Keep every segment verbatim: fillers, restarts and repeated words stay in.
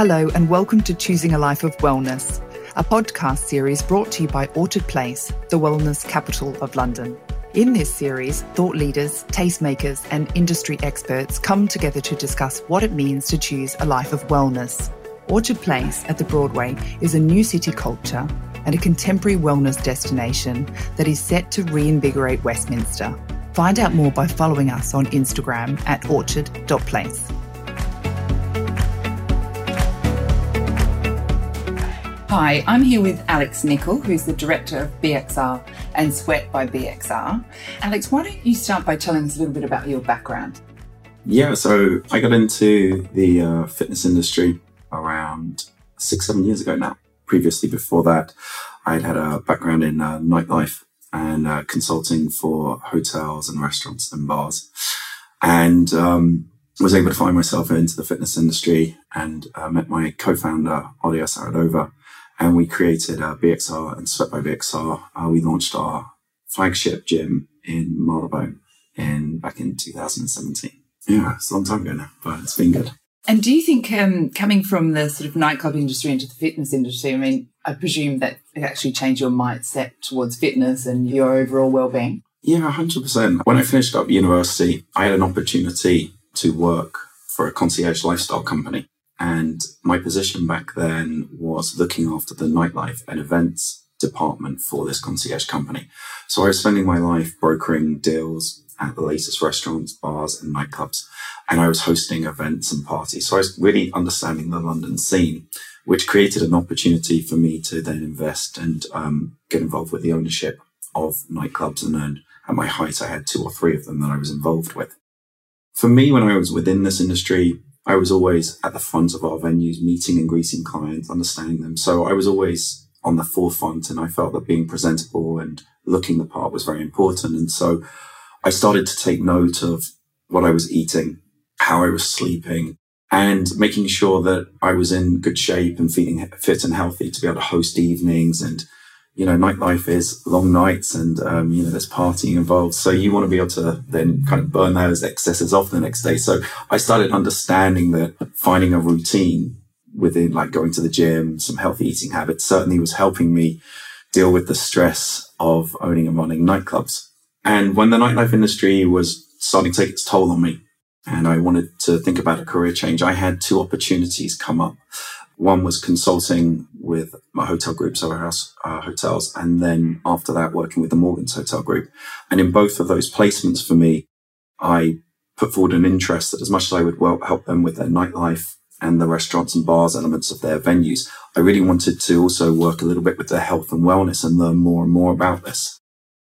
Hello and welcome to Choosing a Life of Wellness, a podcast series brought to you by Orchard Place, the wellness capital of London. In this series, thought leaders, tastemakers and industry experts come together to discuss what it means to choose a life of wellness. Orchard Place at the Broadway is a new city culture and a contemporary wellness destination that is set to reinvigorate Westminster. Find out more by following us on Instagram at orchard dot place. Hi, I'm here with Alex Nichol, who's the Director of B X R and Sweat by B X R. Alex, why don't you start by telling us a little bit about your background? Yeah, so I got into the uh, fitness industry around six, seven years ago now. Previously, before that, I'd had a background in uh, nightlife and uh, consulting for hotels and restaurants and bars, and um, was able to find myself into the fitness industry and uh, met my co-founder, Olia Sardarova. And we created uh, B X R and Sweat by B X R. Uh, we launched our flagship gym in Marylebone in, back in two thousand seventeen. Yeah, it's a long time ago now, but it's been good. And do you think um, coming from the sort of nightclub industry into the fitness industry, I mean, I presume that it actually changed your mindset towards fitness and your overall well-being? Yeah, one hundred percent. When I finished up university, I had an opportunity to work for a concierge lifestyle company. And my position back then was looking after the nightlife and events department for this concierge company. So I was spending my life brokering deals at the latest restaurants, bars and nightclubs. And I was hosting events and parties. So I was really understanding the London scene, which created an opportunity for me to then invest and um, get involved with the ownership of nightclubs. And then at my height, I had two or three of them that I was involved with. For me, when I was within this industry, I was always at the front of our venues, meeting and greeting clients, understanding them. So I was always on the forefront, and I felt that being presentable and looking the part was very important. And so I started to take note of what I was eating, how I was sleeping, and making sure that I was in good shape and feeling fit and healthy to be able to host evenings. And, you know, nightlife is long nights and, um, you know, there's partying involved. So you want to be able to then kind of burn those excesses off the next day. So I started understanding that finding a routine within, like going to the gym, some healthy eating habits certainly was helping me deal with the stress of owning and running nightclubs. And when the nightlife industry was starting to take its toll on me and I wanted to think about a career change, I had two opportunities come up. One was consulting with my hotel group, so our house uh, hotels, and then after that, working with the Morgan's Hotel Group. And in both of those placements for me, I put forward an interest that as much as I would well help them with their nightlife and the restaurants and bars elements of their venues, I really wanted to also work a little bit with their health and wellness and learn more and more about this.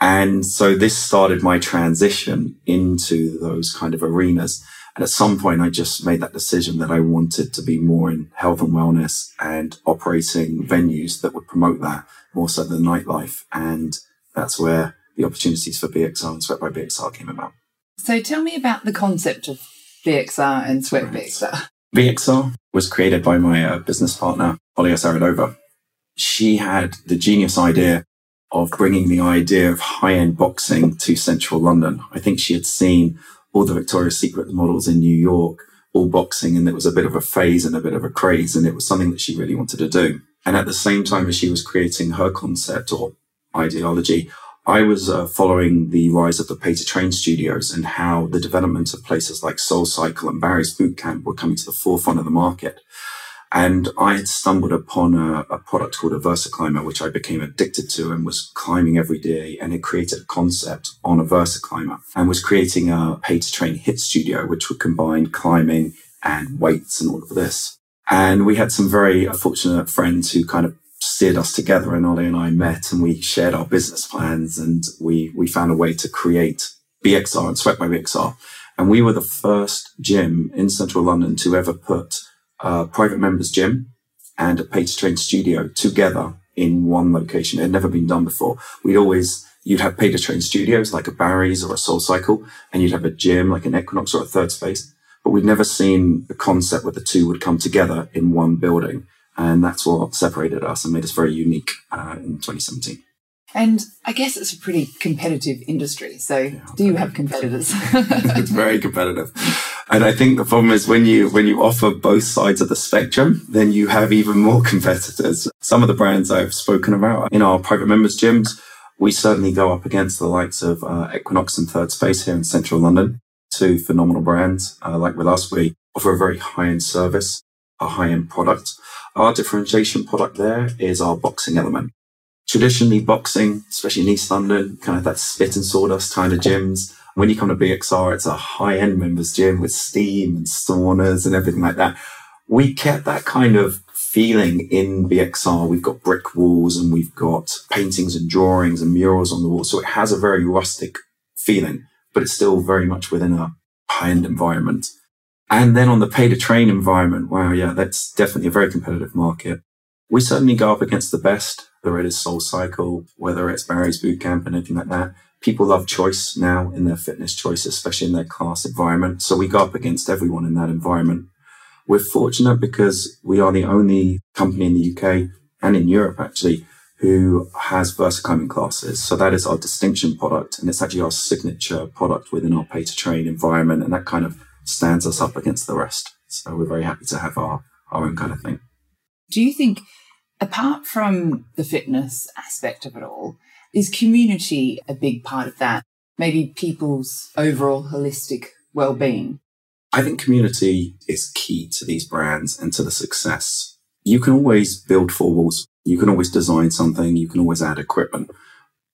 And so this started my transition into those kind of arenas. And at some point, I just made that decision that I wanted to be more in health and wellness and operating venues that would promote that more so than nightlife. And that's where the opportunities for B X R and Sweat by B X R came about. So tell me about the concept of B X R and Sweat right. B X R. B X R was created by my uh, business partner, Olia Sardarova. She had the genius idea of bringing the idea of high-end boxing to central London. I think she had seen all the Victoria's Secret models in New York, all boxing, and it was a bit of a phase and a bit of a craze, and it was something that she really wanted to do. And at the same time as she was creating her concept or ideology, I was uh, following the rise of the pay-to-train studios and how the development of places like Soul Cycle and Barry's Bootcamp were coming to the forefront of the market. And I had stumbled upon a, a product called a Versaclimber, which I became addicted to and was climbing every day. And it created a concept on a Versaclimber and was creating a pay-to-train hit studio, which would combine climbing and weights and all of this. And we had some very fortunate friends who kind of steered us together. And Ollie and I met and we shared our business plans and we, we found a way to create B X R and Sweat by B X R. And we were the first gym in central London to ever put a private members gym and a pay-to-train studio together in one location. It had never been done before. We'd always, you'd have pay-to-train studios like a Barry's or a Soul Cycle, and you'd have a gym like an Equinox or a Third Space. But we'd never seen the concept where the two would come together in one building. And that's what separated us and made us very unique uh, in twenty seventeen. And I guess it's a pretty competitive industry. So yeah, do you have competitors? It's very competitive. And I think the problem is when you when you offer both sides of the spectrum, then you have even more competitors. Some of the brands I've spoken about in our private members' gyms, we certainly go up against the likes of uh, Equinox and Third Space here in central London, two phenomenal brands. Uh, like with us, we offer a very high-end service, a high-end product. Our differentiation product there is our boxing element. Traditionally, boxing, especially in East London, kind of that spit and sawdust kind of gyms. When you come to B X R, it's a high-end members gym with steam and saunas and everything like that. We kept that kind of feeling in B X R. We've got brick walls and we've got paintings and drawings and murals on the wall. So it has a very rustic feeling, but it's still very much within a high-end environment. And then on the pay-to-train environment, wow, yeah, that's definitely a very competitive market. We certainly go up against the best, whether it is Soul Cycle, whether it's Barry's Bootcamp and anything like that. People love choice now in their fitness choice, especially in their class environment. So we go up against everyone in that environment. We're fortunate because we are the only company in the U K and in Europe, actually, who has Versaclimber classes. So that is our distinction product, and it's actually our signature product within our pay-to-train environment, and that kind of stands us up against the rest. So we're very happy to have our, our own kind of thing. Do you think, apart from the fitness aspect of it all, is community a big part of that? Maybe people's overall holistic well-being? I think community is key to these brands and to the success. You can always build four walls. You can always design something. You can always add equipment.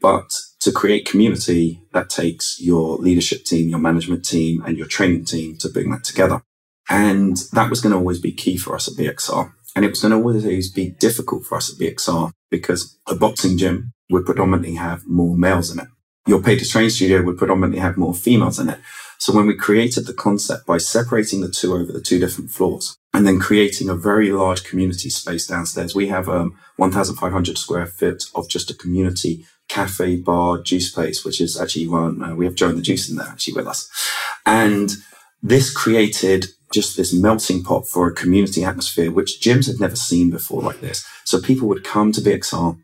But to create community, that takes your leadership team, your management team, and your training team to bring that together. And that was going to always be key for us at B X R. And it was going to always be difficult for us at B X R because a boxing gym would predominantly have more males in it. Your pay-to-train studio would predominantly have more females in it. So when we created the concept by separating the two over the two different floors and then creating a very large community space downstairs, we have um, fifteen hundred square feet of just a community cafe, bar, juice place, which is actually one, uh, we have Joe and the Juice in there actually with us. And this created just this melting pot for a community atmosphere, which gyms had never seen before like this. So people would come to B X R.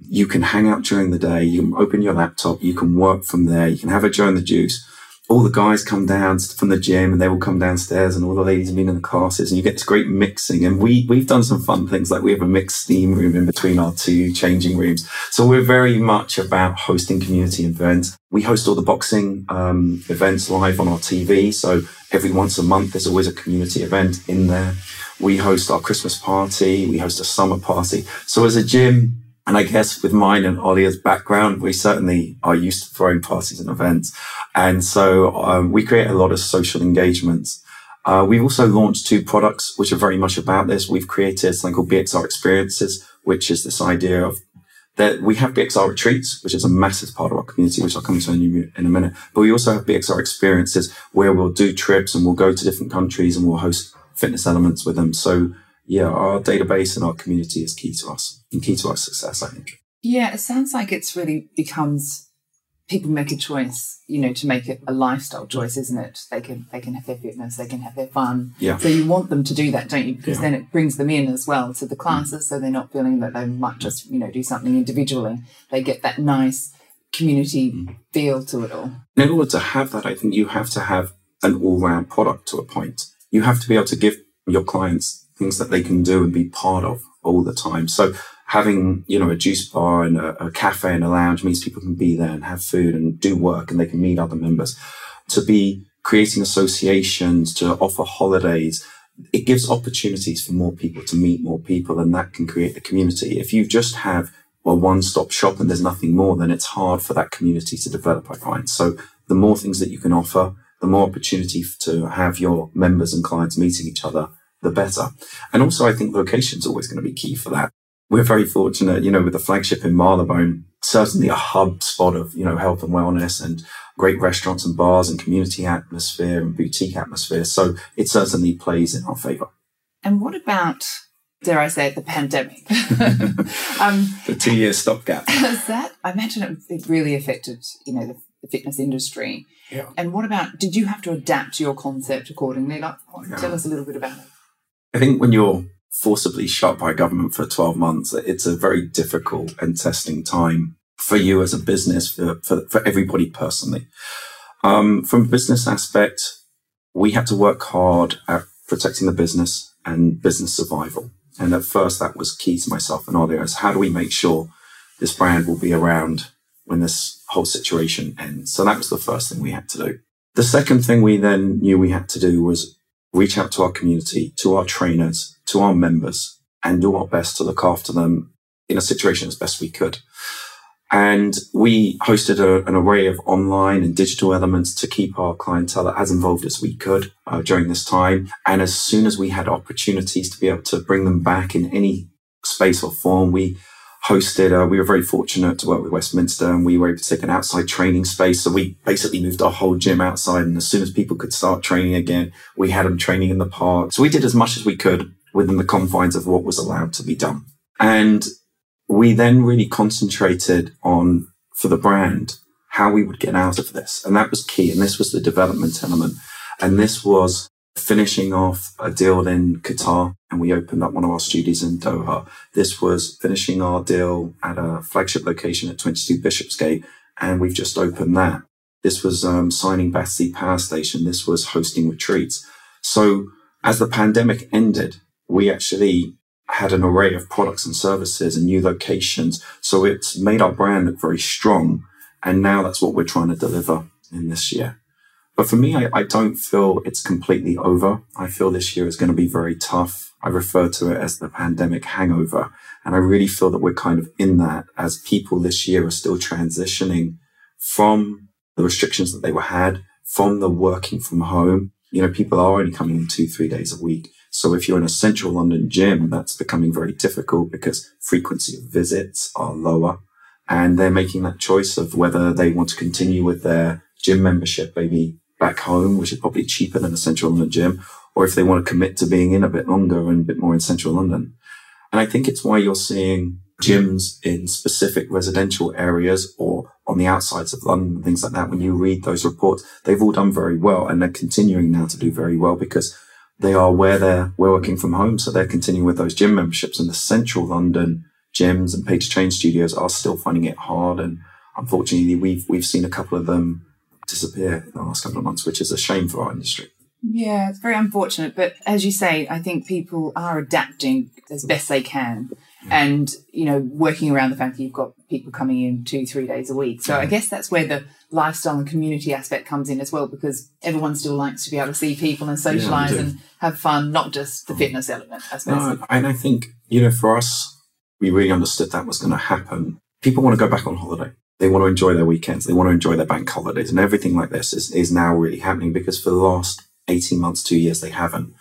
You can hang out during the day. You can open your laptop. You can work from there. You can have a Joe and the Juice. All the guys come down from the gym and they will come downstairs, and all the ladies have been in the classes, and you get this great mixing. And we, we've done some fun things, like we have a mixed steam room in between our two changing rooms. So we're very much about hosting community events. We host all the boxing um, events live on our T V. So every once a month, there's always a community event in there. We host our Christmas party. We host a summer party. So as a gym, and I guess with mine and Olia's background, we certainly are used to throwing parties and events. And so um, we create a lot of social engagements. Uh, we've also launched two products which are very much about this. We've created something called B X R Experiences, which is this idea of that we have B X R Retreats, which is a massive part of our community, which I'll come to in a minute. But we also have B X R Experiences where we'll do trips and we'll go to different countries and we'll host fitness elements with them. So yeah, our database and our community is key to us and key to our success, I think. Yeah, it sounds like it's really becomes people make a choice, you know, to make it a lifestyle choice, isn't it? They can they can have their fitness, they can have their fun. Yeah. So you want them to do that, don't you? Because yeah. then it brings them in as well to the classes, mm. so they're not feeling that they might just, you know, do something individually. They get that nice community mm. feel to it all. And in order to have that, I think you have to have an all-round product to a point. You have to be able to give your clients things that they can do and be part of all the time. So having, you know, a juice bar and a, a cafe and a lounge means people can be there and have food and do work, and they can meet other members. To be creating associations, to offer holidays, it gives opportunities for more people to meet more people, and that can create the community. If you just have a one-stop shop and there's nothing more, then it's hard for that community to develop, I find. So the more things that you can offer, the more opportunity to have your members and clients meeting each other, the better. And also, I think location is always going to be key for that. We're very fortunate, you know, with the flagship in Marylebone, certainly a hub spot of, you know, health and wellness and great restaurants and bars and community atmosphere and boutique atmosphere. So it certainly plays in our favour. And what about, dare I say it, the pandemic? um, the two-year stopgap. That, I imagine it, it really affected, you know, the, the fitness industry. Yeah. And what about, did you have to adapt your concept accordingly? Like, yeah. Tell us a little bit about it. I think when you're forcibly shut by government for twelve months, it's a very difficult and testing time for you as a business, for, for, for everybody personally. Um, from a business aspect, we had to work hard at protecting the business and business survival. And at first, that was key to myself and others. How do we make sure this brand will be around when this whole situation ends? So that was the first thing we had to do. The second thing we then knew we had to do was reach out to our community, to our trainers, to our members, and do our best to look after them in a situation as best we could. And we hosted a, an array of online and digital elements to keep our clientele as involved as we could uh, during this time. And as soon as we had opportunities to be able to bring them back in any space or form, we hosted, uh, we were very fortunate to work with Westminster, and we were able to take an outside training space. So we basically moved our whole gym outside. And as soon as people could start training again, we had them training in the park. So we did as much as we could within the confines of what was allowed to be done. And we then really concentrated on, for the brand, how we would get out of this. And that was key. And this was the development element. And this was finishing off a deal in Qatar. And we opened up one of our studios in Doha. This was finishing our deal at a flagship location at twenty-two Bishopsgate. And we've just opened that. This was um, signing Battersea Power Station. This was hosting retreats. So as the pandemic ended, we actually had an array of products and services and new locations. So it's made our brand look very strong. And now that's what we're trying to deliver in this year. But for me, I, I don't feel it's completely over. I feel this year is going to be very tough. I refer to it as the pandemic hangover. And I really feel that we're kind of in that as people this year are still transitioning from the restrictions that they were had, from the working from home. You know, people are only coming in two, three days a week. So if you're in a central London gym, that's becoming very difficult because frequency of visits are lower, and they're making that choice of whether they want to continue with their gym membership, maybe back home, which is probably cheaper than a central London gym, or if they want to commit to being in a bit longer and a bit more in central London. And I think it's why you're seeing gyms in specific residential areas or on the outsides of London and things like that. When you read those reports, they've all done very well, and they're continuing now to do very well because they are where they're we're working from home. So they're continuing with those gym memberships, and the central London gyms and pay to train studios are still finding it hard. And unfortunately, we've, we've seen a couple of them disappear in the last couple of months, which is a shame for our industry. Yeah, it's very unfortunate. But as you say, I think people are adapting as best they can. Yeah. And, you know, working around the fact that you've got people coming in two, three days a week. So yeah. I guess that's where the lifestyle and community aspect comes in as well, because everyone still likes to be able to see people and socialise yeah, and have fun, not just the fitness element, I suppose. No, and I think, you know, for us, we really understood that was going to happen. People want to go back on holiday. They want to enjoy their weekends. They want to enjoy their bank holidays. And everything like this is, is now really happening because for the last eighteen months, two years, they haven't.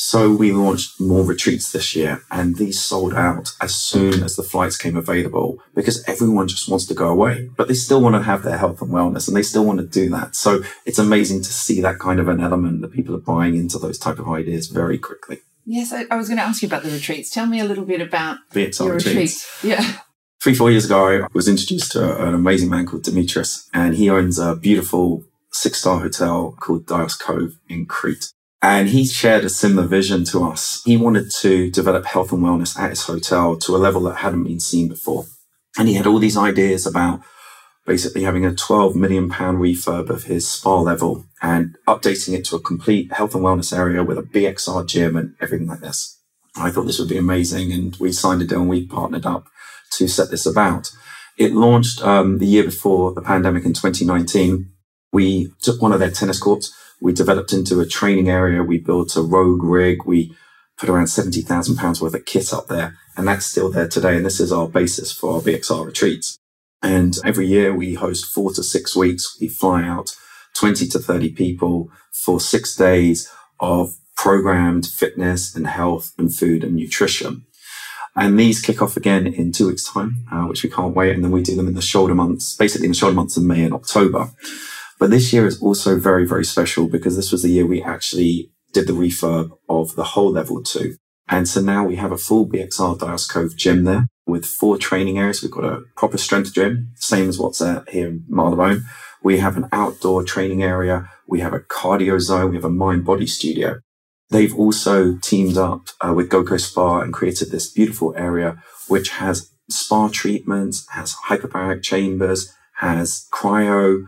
So we launched more retreats this year, and these sold out as soon as the flights came available because everyone just wants to go away, but they still want to have their health and wellness, and they still want to do that. So it's amazing to see that kind of an element that people are buying into those type of ideas very quickly. Yes, I, I was going to ask you about the retreats. Tell me a little bit about B X R your retreats. retreats. Yeah. Three, four years ago, I was introduced to an amazing man called Demetrius, and he owns a beautiful six-star hotel called Dios Cove in Crete. And he shared a similar vision to us. He wanted to develop health and wellness at his hotel to a level that hadn't been seen before. And he had all these ideas about basically having a twelve million pound refurb of his spa level and updating it to a complete health and wellness area with a B X R gym and everything like this. I thought this would be amazing. And we signed a deal and we partnered up to set this about. It launched um, the year before the pandemic in twenty nineteen. We took one of their tennis courts. We developed into a training area. We built a rogue rig. We put around seventy thousand pounds worth of kit up there. And that's still there today. And this is our basis for our B X R retreats. And every year we host four to six weeks. We fly out twenty to thirty people for six days of programmed fitness and health and food and nutrition. And these kick off again in two weeks' time, uh, which we can't wait. And then we do them in the shoulder months, basically in the shoulder months of May and October. But this year is also very, very special because this was the year we actually did the refurb of the whole level two. And so now we have a full B X R Dios Cove gym there with four training areas. We've got a proper strength gym, same as what's out here in Marylebone. We have an outdoor training area. We have a cardio zone. We have a mind-body studio. They've also teamed up uh, with GoCo Spa and created this beautiful area, which has spa treatments, has hyperbaric chambers, has cryo,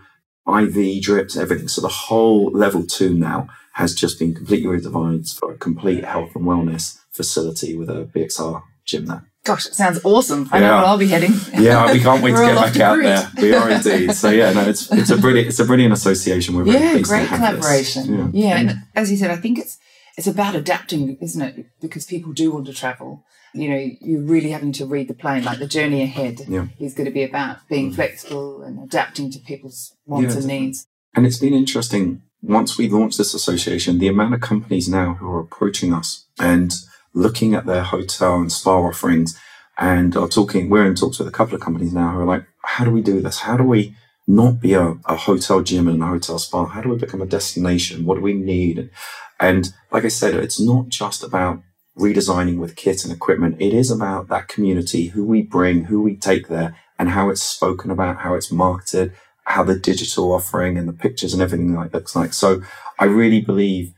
I V drips, everything. So the whole level two now has just been completely redesigned for a complete health and wellness facility with a B X R gym now. Gosh, it sounds awesome. I yeah. know where I'll be heading. Yeah, we can't wait to get back out there. We are indeed. So yeah, no, it's it's a brilliant it's a brilliant association. We're yeah, really great collaboration. Yeah. yeah, and as you said, I think it's it's about adapting, isn't it? Because people do want to travel. You know, you're really having to read the plan, like the journey ahead yeah. is going to be about being mm-hmm. flexible and adapting to people's wants yeah, and needs. And it's been interesting, once we launched this association, the amount of companies now who are approaching us and looking at their hotel and spa offerings and are talking, we're in talks with a couple of companies now who are like, how do we do this? How do we not be a, a hotel gym and a hotel spa? How do we become a destination? What do we need? And like I said, it's not just about redesigning with kit and equipment. It is about that community, who we bring, who we take there, and how it's spoken about, how it's marketed, how the digital offering and the pictures and everything like looks like. So I really believe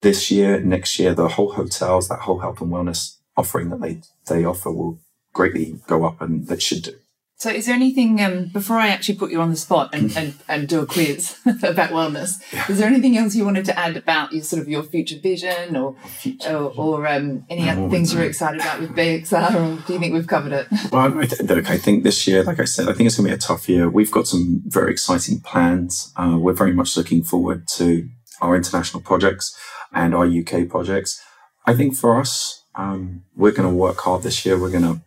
this year, next year, the whole hotels, that whole health and wellness offering that they, they offer will greatly go up, and it should do. So is there anything, um, before I actually put you on the spot and, and, and do a quiz about wellness, yeah. is there anything else you wanted to add about your sort of your future vision or future or, vision. or um, any other things you're excited about with B X R, or do you think we've covered it? Well, I th- look, I think this year, like I said, I think it's going to be a tough year. We've got some very exciting plans. Uh, we're very much looking forward to our international projects and our U K projects. I think for us, um, we're going to work hard this year. We're going to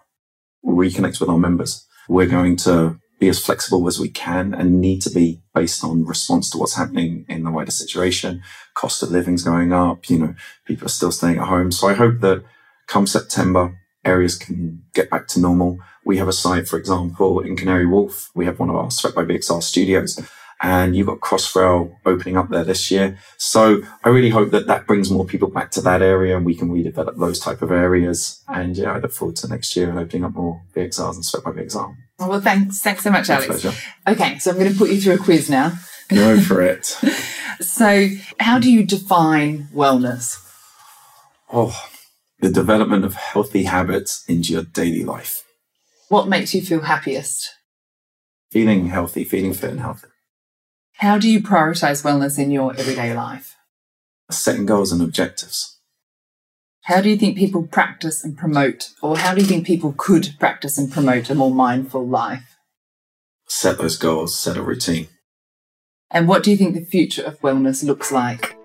reconnect with our members. We're going to be as flexible as we can and need to be based on response to what's happening in the wider situation. Cost of living's going up, you know, people are still staying at home. So I hope that come September, areas can get back to normal. We have a site, for example, in Canary Wharf. We have one of our Sweat by B X R studios, and you've got Crossrail opening up there this year. So I really hope that that brings more people back to that area and we can redevelop those type of areas. And yeah, I look forward to next year and opening up more B X Rs and Sweat by B X R. Well, thanks. Thanks so much, Alex. My pleasure. Okay, so I'm going to put you through a quiz now. Go for it. So how do you define wellness? Oh, the development of healthy habits into your daily life. What makes you feel happiest? Feeling healthy, feeling fit and healthy. How do you prioritise wellness in your everyday life? Setting goals and objectives. How do you think people practice and promote, or how do you think people could practice and promote a more mindful life? Set those goals, set a routine. And what do you think the future of wellness looks like?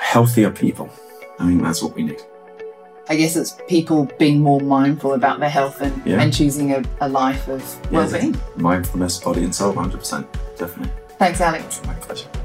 Healthier people. I mean, that's what we need. I guess it's people being more mindful about their health and, yeah. and choosing a, a life of yeah, well-being. Mindfulness, body and soul, one hundred percent, definitely. Thanks, Alex. My pleasure.